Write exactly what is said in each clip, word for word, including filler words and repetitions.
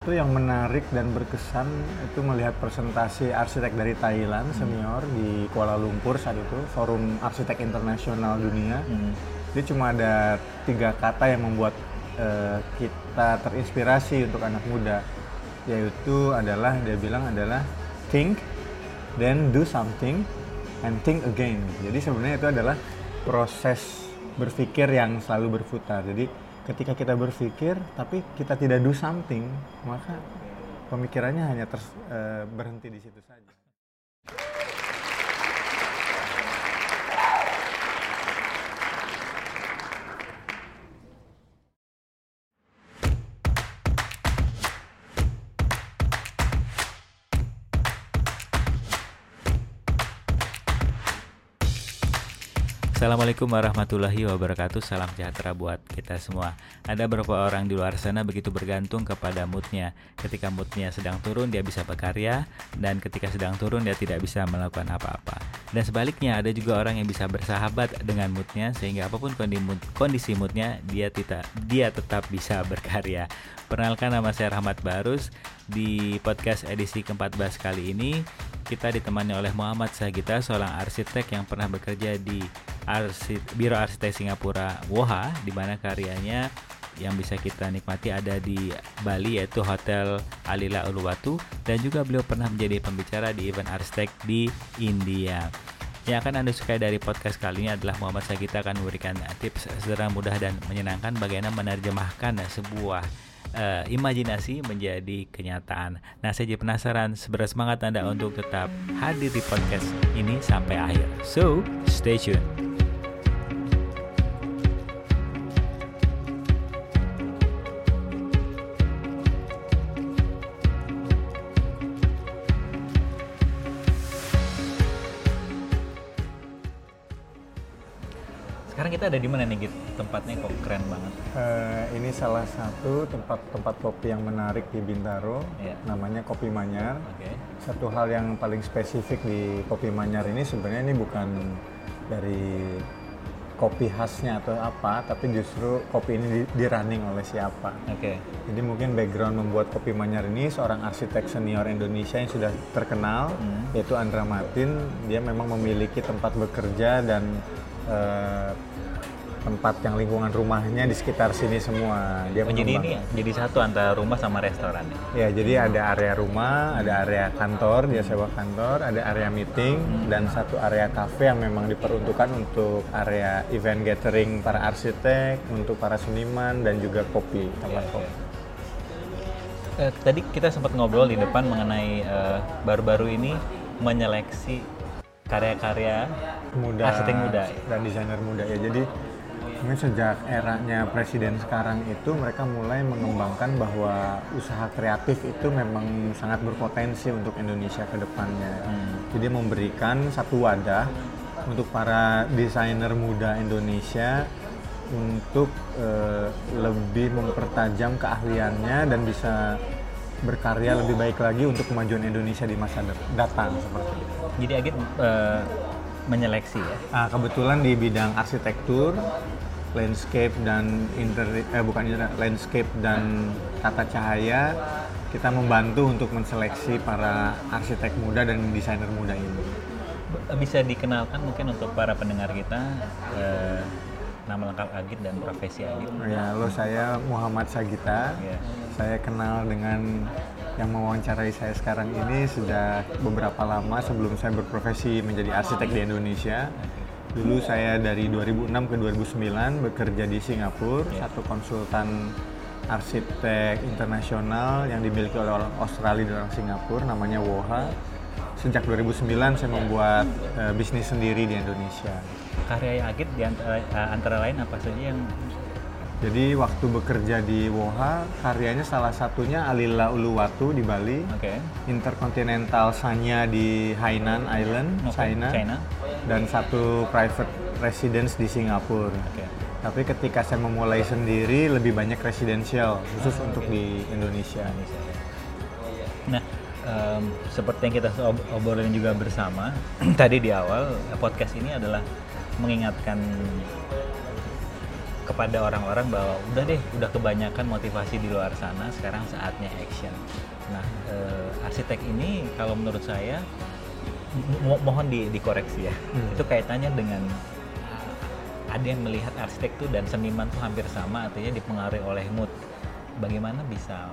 Itu yang menarik dan berkesan itu melihat presentasi arsitek dari Thailand senior hmm. di Kuala Lumpur saat itu, Forum Arsitek Internasional Dunia. Hmm. Jadi cuma ada tiga kata yang membuat uh, kita terinspirasi untuk anak muda, yaitu adalah dia bilang adalah think, then do something, and think again. Jadi sebenarnya itu adalah proses berpikir yang selalu berputar. Jadi ketika kita berpikir tapi kita tidak do something, maka pemikirannya hanya ter, uh, berhenti di situ saja. Assalamualaikum warahmatullahi wabarakatuh. Salam sejahtera buat kita semua. Ada beberapa orang di luar sana begitu bergantung kepada moodnya. Ketika moodnya sedang turun, dia bisa berkarya, dan ketika sedang turun, dia tidak bisa melakukan apa-apa. Dan sebaliknya, ada juga orang yang bisa bersahabat dengan moodnya, sehingga apapun kondisi moodnya, dia, tita, dia tetap bisa berkarya. Perkenalkan, nama saya Rahmat Barus. Di podcast edisi keempat belas kali ini, kita ditemani oleh Muhammad Sagitha, seorang arsitek yang pernah bekerja di Arsit- Biro Arsitek Singapura W O H A, di mana karyanya yang bisa kita nikmati ada di Bali, yaitu Hotel Alila Uluwatu, dan juga beliau pernah menjadi pembicara di event arsitek di India. Yang akan Anda sukai dari podcast kali ini adalah Muhammad Sagitha akan memberikan tips sederhana, mudah, dan menyenangkan bagaimana menerjemahkan sebuah uh, imajinasi menjadi kenyataan. Nah, saya jadi penasaran seberapa semangat Anda untuk tetap hadir di podcast ini sampai akhir. So, stay tuned. Sekarang kita ada di mana nih, Git? Tempatnya kok keren banget. Uh, ini salah satu tempat-tempat kopi yang menarik di Bintaro, yeah. Namanya Kopi Manyar. Okay. Satu hal yang paling spesifik di Kopi Manyar ini sebenarnya ini bukan dari kopi khasnya atau apa, tapi justru kopi ini di-running oleh siapa. Oke. Okay. Jadi mungkin background membuat Kopi Manyar ini seorang arsitek senior Indonesia yang sudah terkenal, mm. yaitu Andra Matin. Dia memang memiliki tempat bekerja dan Uh, tempat yang lingkungan rumahnya di sekitar sini semua. Dia oh, jadi ini jadi satu antara rumah sama restoran ya? Ya, jadi ada area rumah, ada area kantor, dia sewa kantor, ada area meeting, hmm. dan satu area cafe yang memang diperuntukkan untuk area event gathering para arsitek, untuk para seniman, dan juga kopi, tempat yeah, kopi. Yeah. Uh, tadi kita sempat ngobrol di depan mengenai uh, baru-baru ini menyeleksi karya-karya muda, arsitek muda dan desainer muda ya. Jadi ini sejak eranya presiden sekarang itu mereka mulai mengembangkan bahwa usaha kreatif itu memang sangat berpotensi untuk Indonesia ke depannya. Hmm. Jadi memberikan satu wadah untuk para desainer muda Indonesia untuk eh, lebih mempertajam keahliannya dan bisa berkarya lebih baik lagi untuk kemajuan Indonesia di masa datang seperti itu. Jadi Agit uh, menyeleksi ya? Ah, kebetulan di bidang arsitektur, landscape dan interi- eh, bukan interi- landscape dan tata cahaya, kita membantu untuk menseleksi para arsitek muda dan desainer muda ini. Bisa dikenalkan mungkin untuk para pendengar kita uh, nama lengkap Agit dan profesi Agit. Ya, lo saya Muhammad Sagitha. Yeah. Saya kenal dengan yang mewawancarai saya sekarang ini sudah beberapa lama sebelum saya berprofesi menjadi arsitek di Indonesia. Dulu saya dari dua ribu enam ke dua ribu sembilan bekerja di Singapura, yeah. satu konsultan arsitek internasional yang dimiliki oleh orang Australia dan orang Singapura, namanya W O H A. Sejak dua ribu sembilan saya membuat uh, bisnis sendiri di Indonesia. Karya Agit di antara, antara lain apa saja yang? Jadi waktu bekerja di W O H A, karyanya salah satunya Alila Uluwatu di Bali, okay. Intercontinental Sanya di Hainan Island, okay. China, China, dan satu private residence di Singapura. Okay. Tapi ketika saya memulai sendiri lebih banyak residential khusus oh, untuk okay. di Indonesia. Nah. Um, seperti yang kita ob- obrolin juga bersama tadi di awal, podcast ini adalah mengingatkan kepada orang-orang bahwa udah deh, udah kebanyakan motivasi di luar sana, sekarang saatnya action. Nah, eh, arsitek ini kalau menurut saya, mo- mohon di- dikoreksi ya, hmm. itu kaitannya dengan ada yang melihat arsitek tuh dan seniman tuh hampir sama, artinya dipengaruhi oleh mood. Bagaimana bisa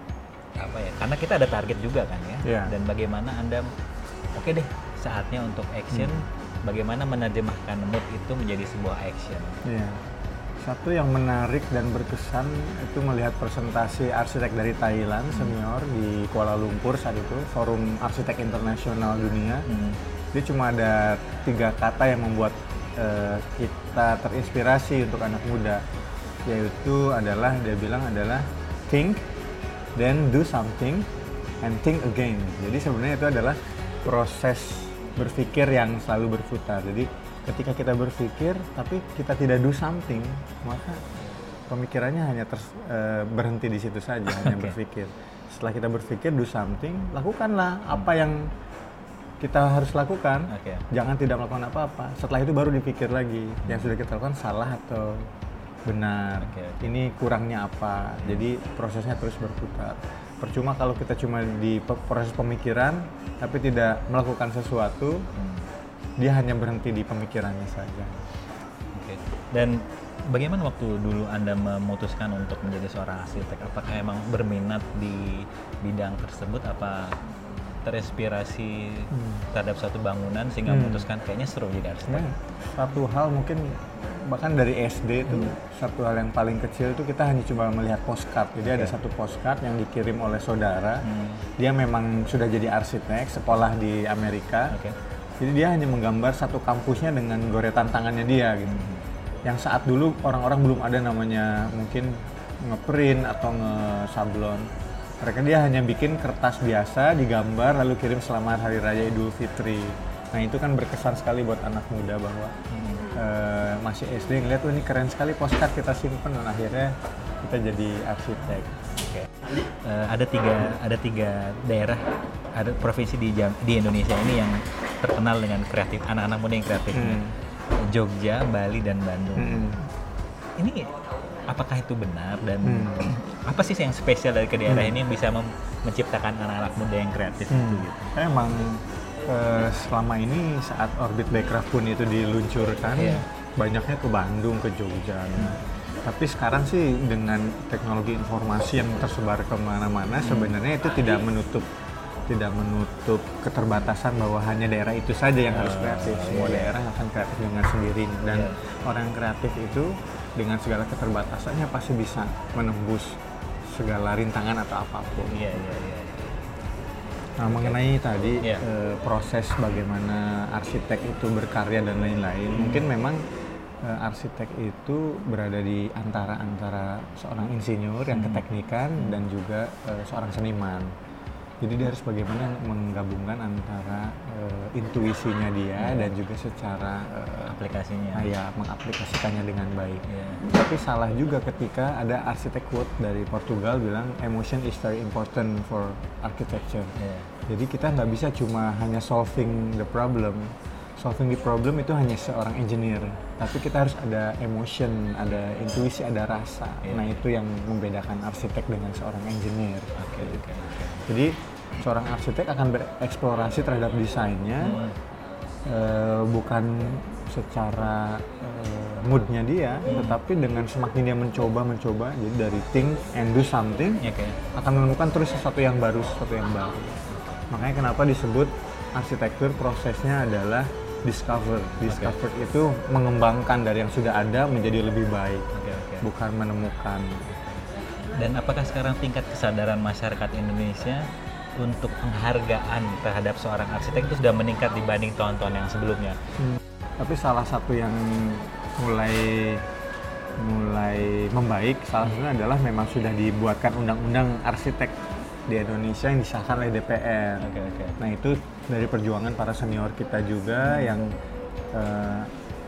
apa ya? Karena kita ada target juga kan ya. Yeah. Dan bagaimana Anda oke deh, saatnya untuk action. Hmm. Bagaimana menerjemahkan mood itu menjadi sebuah action. Yeah. Satu yang menarik dan berkesan itu melihat presentasi arsitek dari Thailand senior hmm. di Kuala Lumpur saat itu, Forum Arsitek Internasional Dunia. Hmm. Dia cuma ada tiga kata yang membuat uh, kita terinspirasi untuk anak muda, yaitu adalah dia bilang adalah think, then do something, and think again. Jadi sebenarnya itu adalah proses berpikir yang selalu berputar. Jadi ketika kita berpikir tapi kita tidak do something, maka pemikirannya hanya ter, uh, berhenti di situ saja, hanya okay. berpikir. Setelah kita berpikir, do something, lakukanlah hmm. apa yang kita harus lakukan. Okay. Jangan tidak melakukan apa-apa. Setelah itu baru dipikir lagi hmm. yang sudah kita lakukan salah atau benar. Okay. Ini kurangnya apa. Hmm. Jadi prosesnya terus berputar. Percuma kalau kita cuma di proses pemikiran tapi tidak melakukan sesuatu, hmm. dia hanya berhenti di pemikirannya saja. Oke. Okay. Dan bagaimana waktu dulu Anda memutuskan untuk menjadi seorang arsitek? Apakah emang berminat di bidang tersebut? Apa terinspirasi hmm. terhadap suatu bangunan sehingga hmm. memutuskan kayaknya seru jadi arsitek? Hmm. Satu hal mungkin bahkan dari S D itu hmm. satu hal yang paling kecil itu kita hanya cuma melihat postcard. Jadi okay. ada satu postcard yang dikirim oleh saudara. Hmm. Dia memang sudah jadi arsitek, sekolah di Amerika. Okay. Jadi dia hanya menggambar satu kampusnya dengan goretan tangannya dia gitu. Hmm. Yang saat dulu orang-orang belum ada namanya mungkin ngeprint atau ngesablon. Mereka dia hanya bikin kertas biasa, digambar lalu kirim selamat hari raya Idul Fitri. Nah, itu kan berkesan sekali buat anak muda bahwa hmm. Uh, masih S D ngeliat tuh ini keren sekali postcard, kita simpen dan akhirnya kita jadi arsitek. Okay. Uh, ada tiga ada tiga daerah, ada provinsi di di Indonesia ini yang terkenal dengan kreatif, anak-anak muda yang kreatif. Hmm. Jogja, Bali dan Bandung. Hmm. Ini apakah itu benar dan hmm. apa sih yang spesial dari kedua daerah hmm. ini yang bisa mem- menciptakan anak-anak muda yang kreatif hmm. itu? Gitu? Emang. Uh, selama ini saat Orbit Bekraf pun itu diluncurkan, yeah. banyaknya ke Bandung, ke Jogja. Hmm. Tapi sekarang sih dengan teknologi informasi yang tersebar kemana-mana, hmm. sebenarnya itu tidak menutup, tidak menutup keterbatasan bahwa hanya daerah itu saja yang harus kreatif. Uh, Semua yeah. daerah akan kreatif dengan sendirinya dan yeah. orang kreatif itu dengan segala keterbatasannya pasti bisa menembus segala rintangan atau apapun. Yeah, yeah, yeah. Nah, mengenai tadi yeah. eh, proses bagaimana arsitek itu berkarya dan lain-lain, hmm. mungkin memang eh, arsitek itu berada di antara-antara seorang insinyur yang hmm. keteknikan hmm. dan juga eh, seorang seniman. Jadi dia harus bagaimana menggabungkan antara eh, intuisinya dia hmm. dan juga secara eh, aplikasinya, ya mengaplikasikannya dengan baik. Yeah. Tapi salah juga ketika ada arsitek quote dari Portugal bilang emotion is very important for architecture. Yeah. Jadi kita nggak bisa cuma hanya solving the problem. Solving the problem itu hanya seorang engineer. Tapi kita harus ada emotion, ada intuisi, ada rasa. Yeah. Nah itu yang membedakan arsitek dengan seorang engineer. Okay, okay, okay. Jadi seorang arsitek akan bereksplorasi terhadap desainnya, hmm. uh, bukan secara uh, moodnya dia, hmm. tetapi dengan semakin dia mencoba-mencoba, jadi dari think and do something, okay. akan menemukan terus sesuatu yang baru, sesuatu yang baru. Makanya kenapa disebut arsitektur prosesnya adalah discover. Discover okay. itu mengembangkan dari yang sudah ada menjadi lebih baik, okay, okay. bukan menemukan. Dan apakah sekarang tingkat kesadaran masyarakat Indonesia untuk penghargaan terhadap seorang arsitek itu sudah meningkat dibanding tahun-tahun yang sebelumnya? Hmm. Tapi salah satu yang mulai mulai membaik salah satunya adalah memang sudah dibuatkan undang-undang arsitek di Indonesia yang disahkan oleh D P R. Okay, okay. Nah itu dari perjuangan para senior kita juga hmm. yang uh,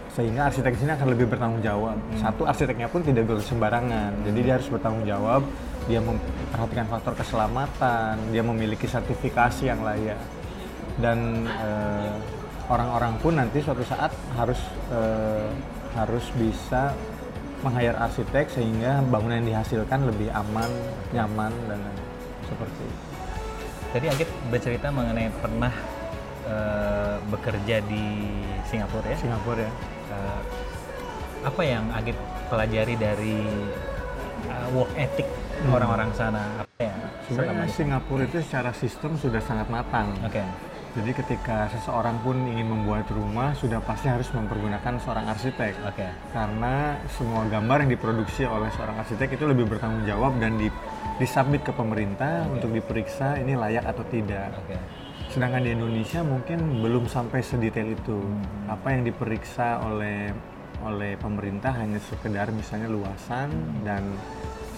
sehingga arsitek di sini akan lebih bertanggung jawab. Hmm. Satu, arsiteknya pun tidak bersembarangan. Jadi dia harus bertanggung jawab, dia memperhatikan faktor keselamatan, dia memiliki sertifikasi yang layak. Dan eh, orang-orang pun nanti suatu saat harus eh, harus bisa meng-hire arsitek sehingga bangunan yang dihasilkan lebih aman, nyaman, dan seperti itu. Tadi Anggit bercerita mengenai pernah uh, bekerja di Singapura ya? Singapura ya. Uh, apa yang Anggit pelajari dari uh, work ethic hmm. orang-orang sana? Apa ya? Sebenarnya Singapura itu secara sistem sudah sangat matang. Okay. Jadi ketika seseorang pun ingin membuat rumah, sudah pasti harus mempergunakan seorang arsitek. Okay. Karena semua gambar yang diproduksi oleh seorang arsitek itu lebih bertanggung jawab dan di, disubmit ke pemerintah okay. untuk diperiksa ini layak atau tidak. Okay. Sedangkan di Indonesia mungkin belum sampai sedetail itu. Hmm. Apa yang diperiksa oleh oleh pemerintah hanya sekedar misalnya luasan hmm. dan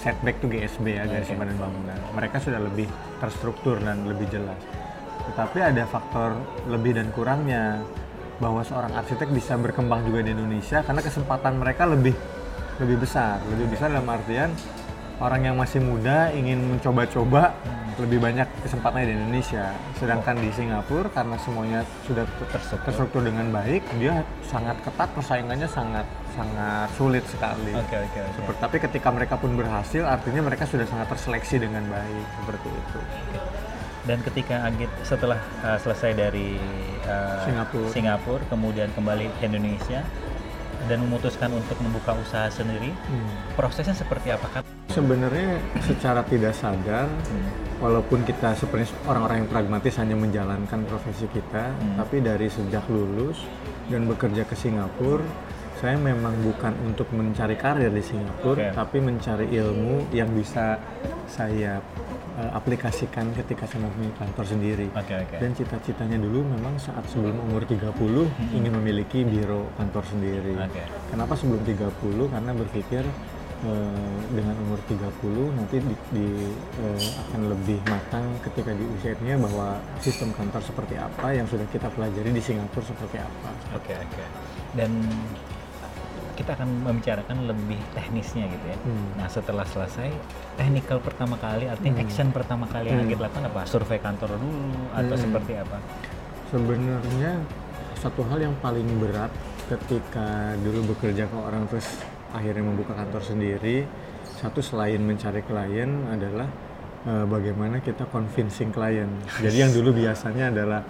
setback to G S B ya, garis okay. bangunan. Mereka sudah lebih terstruktur dan lebih jelas. Tetapi ada faktor lebih dan kurangnya bahwa seorang arsitek bisa berkembang juga di Indonesia karena kesempatan mereka lebih lebih besar, lebih besar dalam artian orang yang masih muda ingin mencoba-coba lebih banyak kesempatannya di Indonesia. Sedangkan di Singapura karena semuanya sudah terstruktur dengan baik, dia sangat ketat, persaingannya sangat sangat sulit sekali. Okay, okay, okay. Seperti, tapi ketika mereka pun berhasil, artinya mereka sudah sangat terseleksi dengan baik seperti itu. Okay. Dan ketika Anggit setelah uh, selesai dari uh, Singapura. Singapura, kemudian kembali ke Indonesia dan memutuskan untuk membuka usaha sendiri, hmm. prosesnya seperti apa? Sebenarnya secara tidak sadar, hmm. walaupun kita sebenarnya orang-orang yang pragmatis hanya menjalankan profesi kita, hmm. tapi dari sejak lulus dan bekerja ke Singapura, saya memang bukan untuk mencari karir di Singapura, okay. tapi mencari ilmu yang bisa saya uh, aplikasikan ketika saya mempunyai kantor sendiri. Okay, okay. Dan cita-citanya dulu memang saat sebelum umur tiga puluh mm-hmm. ingin memiliki biro kantor sendiri. Okay. Kenapa sebelum tiga puluh? Karena berpikir uh, dengan umur tiga puluh nanti di, di, uh, akan lebih matang ketika di usianya bahwa sistem kantor seperti apa yang sudah kita pelajari di Singapura seperti apa. Oke, okay, oke. Okay. Dan kita akan membicarakan lebih teknisnya gitu ya. Hmm. Nah setelah selesai, technical pertama kali artinya hmm. action pertama kali yang hmm. kita lakukan apa? Survei kantor dulu atau hmm. seperti apa? Sebenarnya satu hal yang paling berat ketika dulu bekerja ke orang terus akhirnya membuka kantor sendiri, satu selain mencari klien adalah uh, bagaimana kita convincing klien. Jadi yang dulu biasanya adalah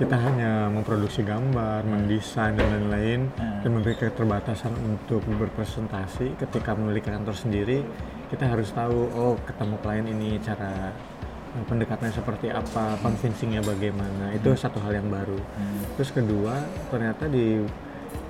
kita hanya memproduksi gambar, mendesain dan lain-lain hmm. dan memiliki keterbatasan untuk berpresentasi. Ketika memiliki kantor sendiri, kita harus tahu, oh ketemu klien ini cara pendekatannya seperti apa, convincingnya bagaimana. Itu satu hal yang baru. Hmm. Terus kedua, ternyata di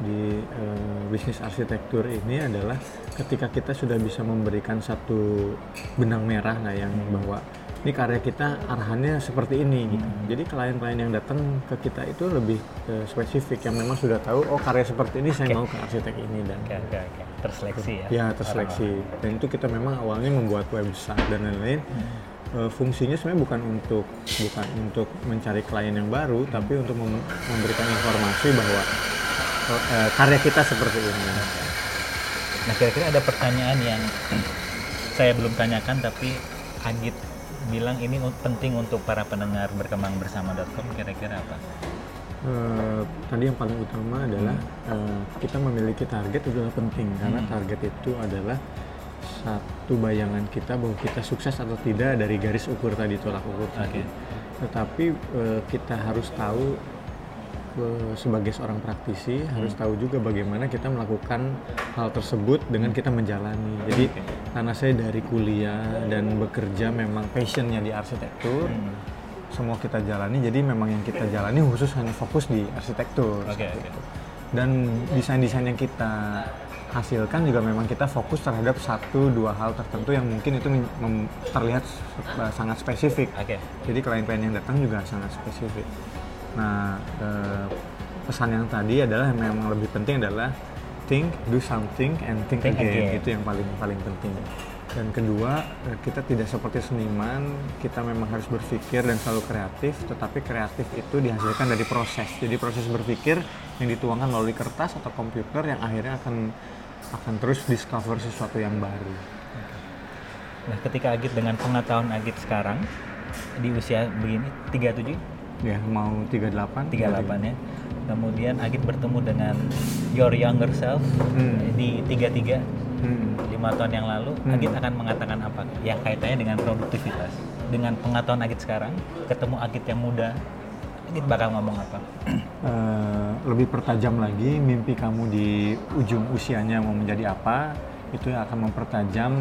di uh, bisnis arsitektur ini adalah ketika kita sudah bisa memberikan satu benang merah lah yang hmm. bahwa ini karya kita arahannya seperti ini gitu. Hmm. Jadi klien-klien yang datang ke kita itu lebih ke spesifik yang memang sudah tahu oh karya seperti ini okay. saya mau ke arsitek ini dan okay, okay, okay. terseleksi ya. Ya, terseleksi. Orang-orang. Dan itu kita memang awalnya membuat website dan lain-lain. Hmm. E, fungsinya sebenarnya bukan untuk bukan untuk mencari klien yang baru hmm. tapi untuk mem- memberikan informasi bahwa e, karya kita seperti ini. Nah, kira-kira ada pertanyaan yang saya belum tanyakan tapi Anggit bilang ini penting untuk para pendengar berkembang bersama dot com kira-kira apa? Uh, tadi yang paling utama adalah uh, kita memiliki target itu adalah penting karena hmm. target itu adalah satu bayangan kita bahwa kita sukses atau tidak dari garis ukur tadi tolak ukur tadi. Okay. Tetapi uh, kita harus tahu uh, sebagai seorang praktisi hmm. harus tahu juga bagaimana kita melakukan hal tersebut dengan kita menjalani. Jadi okay. karena saya dari kuliah dan bekerja memang passionnya di arsitektur, hmm. semua kita jalani. Jadi memang yang kita jalani khusus hanya fokus di arsitektur. Okay, okay. Dan desain-desain yang kita hasilkan juga memang kita fokus terhadap satu dua hal tertentu yang mungkin itu mem- terlihat sangat spesifik. Okay. Jadi klien-klien yang datang juga sangat spesifik. Nah eh, pesan yang tadi adalah memang lebih penting adalah think, do something, and think, think again. again. Itu yang paling paling penting. Dan kedua, kita tidak seperti seniman, kita memang harus berpikir dan selalu kreatif, tetapi kreatif itu dihasilkan dari proses. Jadi proses berpikir yang dituangkan melalui kertas atau komputer yang akhirnya akan akan terus discover sesuatu yang baru. Nah, ketika Anggit dengan pengetahuan Anggit sekarang di usia begini tiga puluh tujuh, ya mau tiga puluh delapan, tiga puluh delapan ya. Kemudian Anggit bertemu dengan your younger self hmm. di tiga puluh tiga. hmm. lima tahun yang lalu, hmm. Agit akan mengatakan apa? Ya kaitannya dengan produktivitas. Dengan pengetahuan Agit sekarang, ketemu Agit yang muda, Agit bakal ngomong apa? Uh, lebih pertajam lagi, mimpi kamu di ujung usianya mau menjadi apa, itu yang akan mempertajam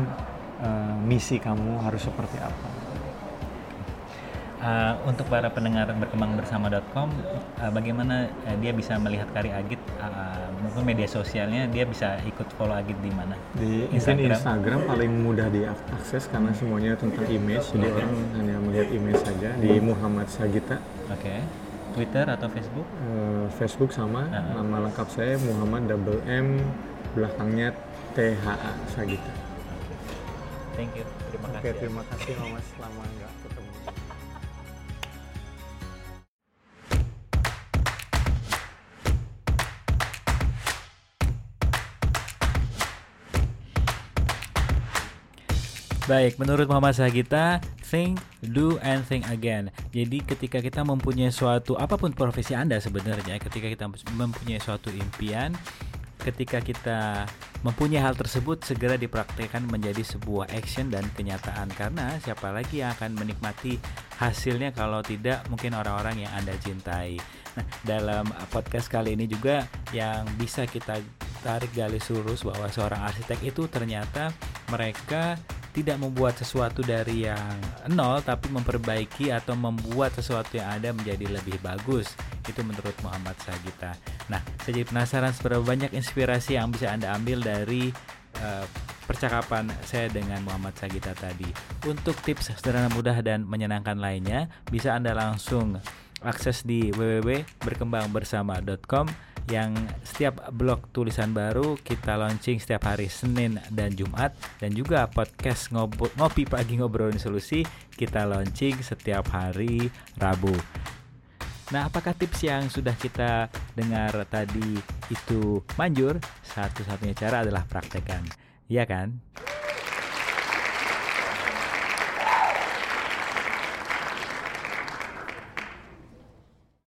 uh, misi kamu harus seperti apa. Uh, untuk para pendengar berkembang bersama dot com, uh, bagaimana uh, dia bisa melihat karya Agit, uh, mungkin media sosialnya dia bisa ikut follow Agit di mana? Di Instagram. Instagram paling mudah diakses karena semuanya tentang image, jadi okay. Orang hanya melihat image saja di Muhammad Sagitha. Oke. Okay. Twitter atau Facebook? Uh, Facebook sama, uh-huh. Nama lengkap saya Muhammad double M belakangnya T H A Sagitha. Thank you, terima kasih. Oke, okay, terima kasih Mas, lama nggak ketemu. Baik, menurut Muhammad Sagitha, think, do, and think again. Jadi ketika kita mempunyai suatu, apapun profesi Anda sebenarnya, ketika kita mempunyai suatu impian, ketika kita mempunyai hal tersebut, segera dipraktikkan menjadi sebuah action dan kenyataan. Karena siapa lagi yang akan menikmati hasilnya kalau tidak mungkin orang-orang yang Anda cintai. Nah, dalam podcast kali ini juga yang bisa kita tarik gali lurus bahwa seorang arsitek itu ternyata mereka tidak membuat sesuatu dari yang nol, tapi memperbaiki atau membuat sesuatu yang ada menjadi lebih bagus. Itu menurut Muhammad Sagitha. Nah, saya jadi penasaran seberapa banyak inspirasi yang bisa Anda ambil dari uh, percakapan saya dengan Muhammad Sagitha tadi. Untuk tips sederhana mudah dan menyenangkan lainnya, bisa Anda langsung akses di w w w dot berkembang bersama dot com yang setiap blog tulisan baru kita launching setiap hari Senin dan Jumat, dan juga podcast ngob- Ngopi Pagi Ngobrolin Solusi kita launching setiap hari Rabu. Nah, apakah tips yang sudah kita dengar tadi itu manjur? Satu-satunya cara adalah praktekan, iya kan?